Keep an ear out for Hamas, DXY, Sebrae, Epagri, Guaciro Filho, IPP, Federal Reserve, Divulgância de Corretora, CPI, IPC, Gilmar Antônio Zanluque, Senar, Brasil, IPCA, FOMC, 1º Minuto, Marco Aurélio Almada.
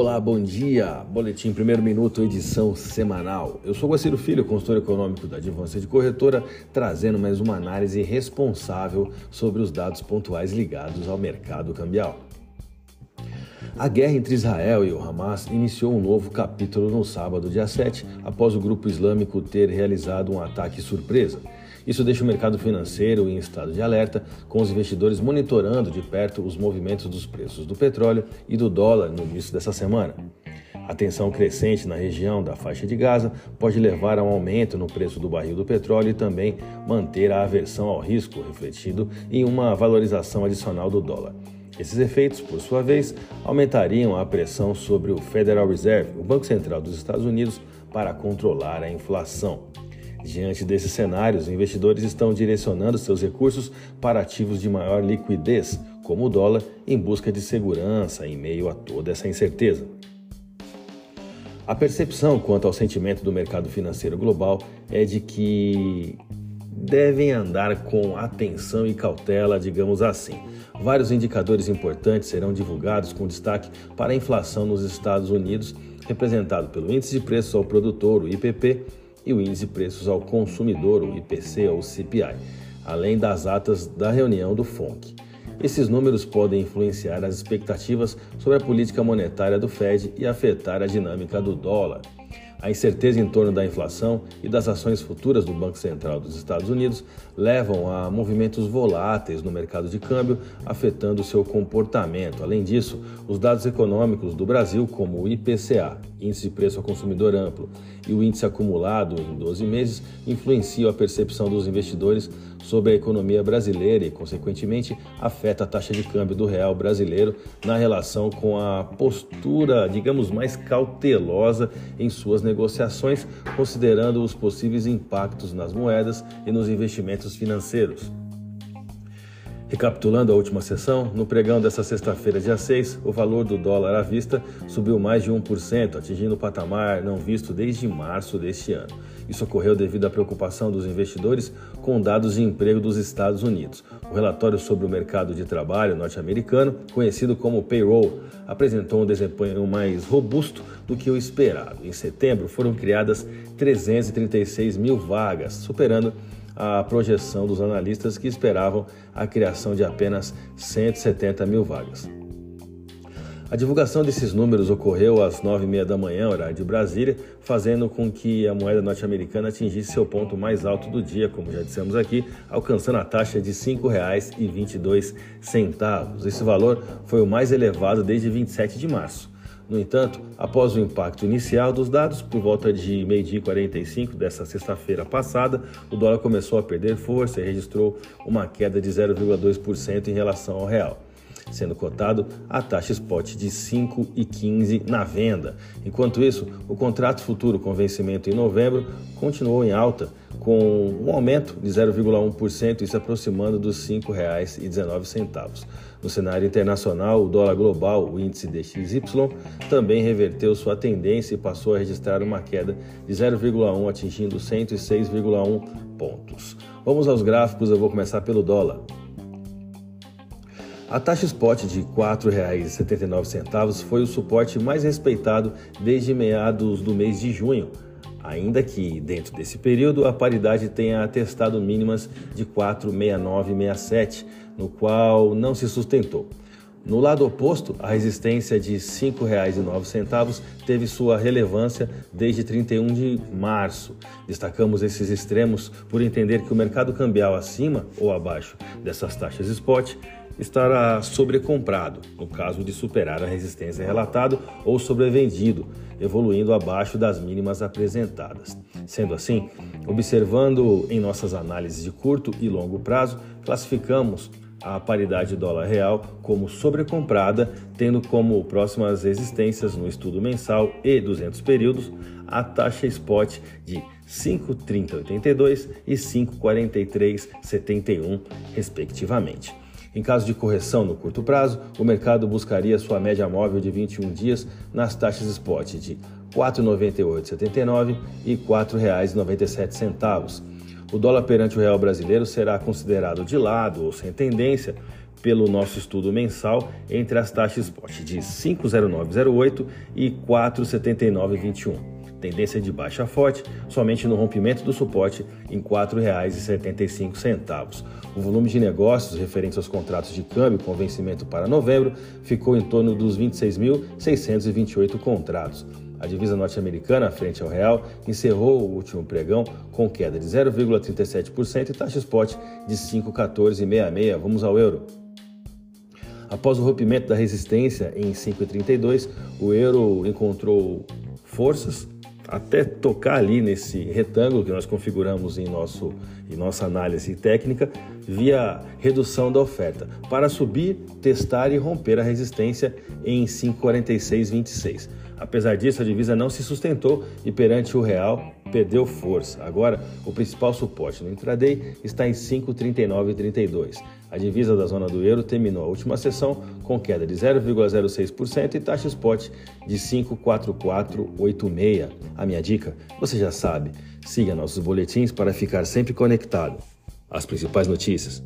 Olá, bom dia! Boletim 1º Minuto, edição semanal. Eu sou Guaciro Filho, consultor econômico da Divulgância de Corretora, trazendo mais uma análise responsável sobre os dados pontuais ligados ao mercado cambial. A guerra entre Israel e o Hamas iniciou um novo capítulo no sábado, dia 7, após o grupo islâmico ter realizado um ataque surpresa. Isso deixa o mercado financeiro em estado de alerta, com os investidores monitorando de perto os movimentos dos preços do petróleo e do dólar no início dessa semana. A tensão crescente na região da faixa de Gaza pode levar a um aumento no preço do barril do petróleo e também manter a aversão ao risco, refletido em uma valorização adicional do dólar. Esses efeitos, por sua vez, aumentariam a pressão sobre o Federal Reserve, o Banco Central dos Estados Unidos, para controlar a inflação. Diante desses cenários, investidores estão direcionando seus recursos para ativos de maior liquidez, como o dólar, em busca de segurança em meio a toda essa incerteza. A percepção quanto ao sentimento do mercado financeiro global é de que devem andar com atenção e cautela, digamos assim. Vários indicadores importantes serão divulgados com destaque para a inflação nos Estados Unidos, representado pelo Índice de Preços ao Produtor, o IPP, e o Índice de Preços ao Consumidor, o IPC ou CPI, além das atas da reunião do FOMC. Esses números podem influenciar as expectativas sobre a política monetária do Fed e afetar a dinâmica do dólar. A incerteza em torno da inflação e das ações futuras do Banco Central dos Estados Unidos levam a movimentos voláteis no mercado de câmbio, afetando seu comportamento. Além disso, os dados econômicos do Brasil, como o IPCA, Índice de Preço ao Consumidor Amplo, e o Índice Acumulado em 12 meses, influenciam a percepção dos investidores sobre a economia brasileira e, consequentemente, afeta a taxa de câmbio do real brasileiro na relação com a postura, digamos, mais cautelosa em suas negociações, considerando os possíveis impactos nas moedas e nos investimentos financeiros. Recapitulando a última sessão, no pregão desta sexta-feira, dia 6, o valor do dólar à vista subiu mais de 1%, atingindo o patamar não visto desde março deste ano. Isso ocorreu devido à preocupação dos investidores com dados de emprego dos Estados Unidos. O relatório sobre o mercado de trabalho norte-americano, conhecido como payroll, apresentou um desempenho mais robusto do que o esperado. Em setembro, foram criadas 336 mil vagas, superando a projeção dos analistas que esperavam a criação de apenas 170 mil vagas. A divulgação desses números ocorreu às 9h30 da manhã, horário de Brasília, fazendo com que a moeda norte-americana atingisse seu ponto mais alto do dia, como já dissemos aqui, alcançando a taxa de R$ 5,22. Esse valor foi o mais elevado desde 27 de março. No entanto, após o impacto inicial dos dados, por volta de 12h45 dessa sexta-feira passada, o dólar começou a perder força e registrou uma queda de 0,2% em relação ao real, sendo cotado a taxa spot de 5,15 na venda. Enquanto isso, o contrato futuro com vencimento em novembro continuou em alta, com um aumento de 0,1% e se aproximando dos R$ 5,19. No cenário internacional, o dólar global, o índice DXY, também reverteu sua tendência e passou a registrar uma queda de 0,1%, atingindo 106,1 pontos. Vamos aos gráficos, eu vou começar pelo dólar. A taxa spot de R$ 4,79 foi o suporte mais respeitado desde meados do mês de junho, ainda que, dentro desse período, a paridade tenha atestado mínimas de R$ 4,69,67, no qual não se sustentou. No lado oposto, a resistência de R$ 5,09 teve sua relevância desde 31 de março. Destacamos esses extremos por entender que o mercado cambial acima ou abaixo dessas taxas spot estará sobrecomprado, no caso de superar a resistência relatada, ou sobrevendido, evoluindo abaixo das mínimas apresentadas. Sendo assim, observando em nossas análises de curto e longo prazo, classificamos a paridade dólar-real como sobrecomprada, tendo como próximas resistências no estudo mensal e 200 períodos a taxa spot de R$ 5,30,82 e R$ 5,43,71, respectivamente. Em caso de correção no curto prazo, o mercado buscaria sua média móvel de 21 dias nas taxas spot de R$ 4,98,79 e R$ 4,97. O dólar perante o real brasileiro será considerado de lado ou sem tendência pelo nosso estudo mensal entre as taxas spot de 5,0908 e 4,7921. Tendência de baixa forte somente no rompimento do suporte em R$ 4,75. O volume de negócios referente aos contratos de câmbio com vencimento para novembro ficou em torno dos 26.628 contratos. A divisa norte-americana, frente ao real, encerrou o último pregão com queda de 0,37% e taxa spot de 5,1466. Vamos ao euro. Após o rompimento da resistência em 5,32, o euro encontrou forças até tocar ali nesse retângulo que nós configuramos em nossa análise técnica via redução da oferta, para subir, testar e romper a resistência em 5,4626. Apesar disso, a divisa não se sustentou e perante o real perdeu força. Agora, o principal suporte no intraday está em 5,3932. A divisa da zona do euro terminou a última sessão com queda de 0,06% e taxa spot de 5,4486. A minha dica, você já sabe, siga nossos boletins para ficar sempre conectado às principais notícias.